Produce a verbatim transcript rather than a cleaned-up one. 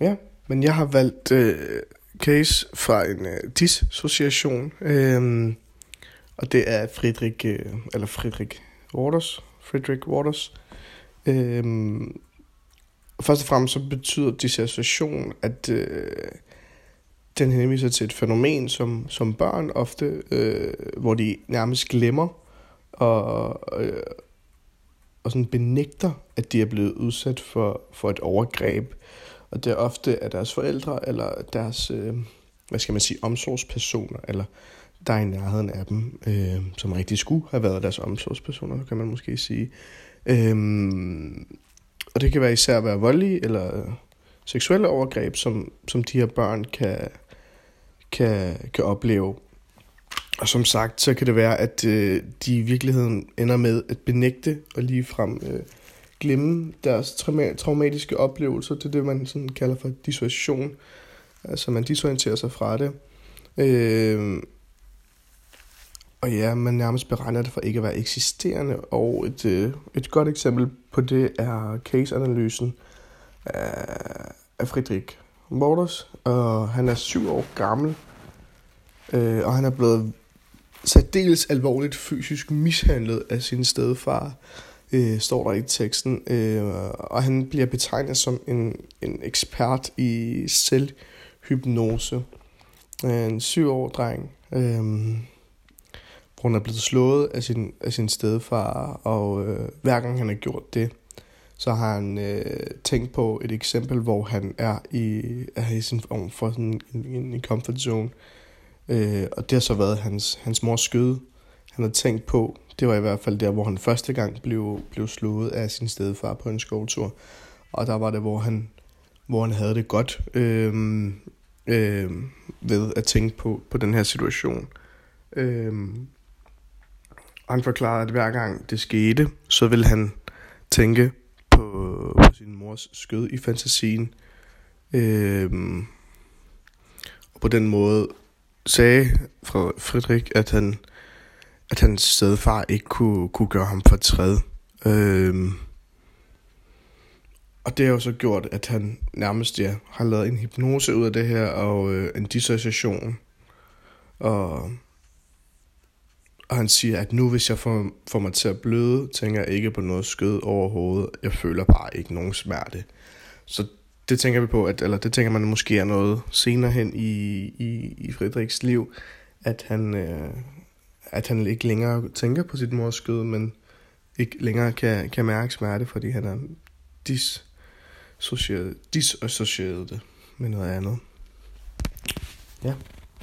Ja, men jeg har valgt øh, case fra en øh, dissociation, øh, og det er Friedrich, øh, eller Frederik Waters, Frederik Waters. Øh, først og fremmest så betyder dissociation, at øh, den henviser til et fænomen, som, som børn ofte, øh, hvor de nærmest glemmer og, øh, og sådan benægter, at de er blevet udsat for, for et overgreb. Og det er ofte af deres forældre eller deres, øh, hvad skal man sige, omsorgspersoner, eller der er i nærheden af dem, øh, som rigtig skulle have været deres omsorgspersoner, kan man måske sige. Øh, og det kan være især være voldelige eller seksuelle overgreb, som, som de her børn kan, kan, kan opleve. Og som sagt, så kan det være, at øh, de i virkeligheden ender med at benægte og ligefrem øh, glemme deres trauma- traumatiske oplevelser. Det er det, man sådan kalder for dissociation. Altså, man disorienterer sig fra det. Øh, og ja, man nærmest beregner det for ikke at være eksisterende. Og et, øh, et godt eksempel på det er case-analysen af Frederik Mohrders, og han er syv år gammel, øh, og han er blevet særdeles alvorligt fysisk mishandlet af sin stedfar, øh, står der i teksten, øh, og han bliver betegnet som en, en ekspert i selvhypnose. Øh, en syv-årig dreng, øh, hvor han er blevet slået af sin, af sin stedfar, og øh, hver gang han har gjort det, så har han øh, tænkt på et eksempel, hvor han er i, er i sin form for sådan en, en comfort zone. Øh, og det har så været hans, hans mors skøde, han har tænkt på. Det var i hvert fald der, hvor han første gang blev, blev slået af sin stedfar på en skovtur. Og der var det, hvor han, hvor han havde det godt øh, øh, ved at tænke på, på den her situation. Øh, han forklarede, at hver gang det skete, så ville han tænke på, på sin mors skød i fantasien. Øhm, og på den måde sagde Frederik, at han, at hans stedfar ikke kunne, kunne gøre ham fortræd. Øhm, og det har jo så gjort, at han nærmest ja, har lavet en hypnose ud af det her, og øh, en dissociation. Og... Og han siger, at nu hvis jeg får, får mig til at bløde, tænker jeg ikke på noget skød overhovedet. Jeg føler bare ikke nogen smerte. Så det tænker vi på, at, eller det tænker man måske er noget senere hen i, i, i Frederiks liv, at han, øh, at han ikke længere tænker på sit mors skød, men ikke længere kan, kan mærke smerte, fordi han er disassocieret, disassocieret det med noget andet. Ja.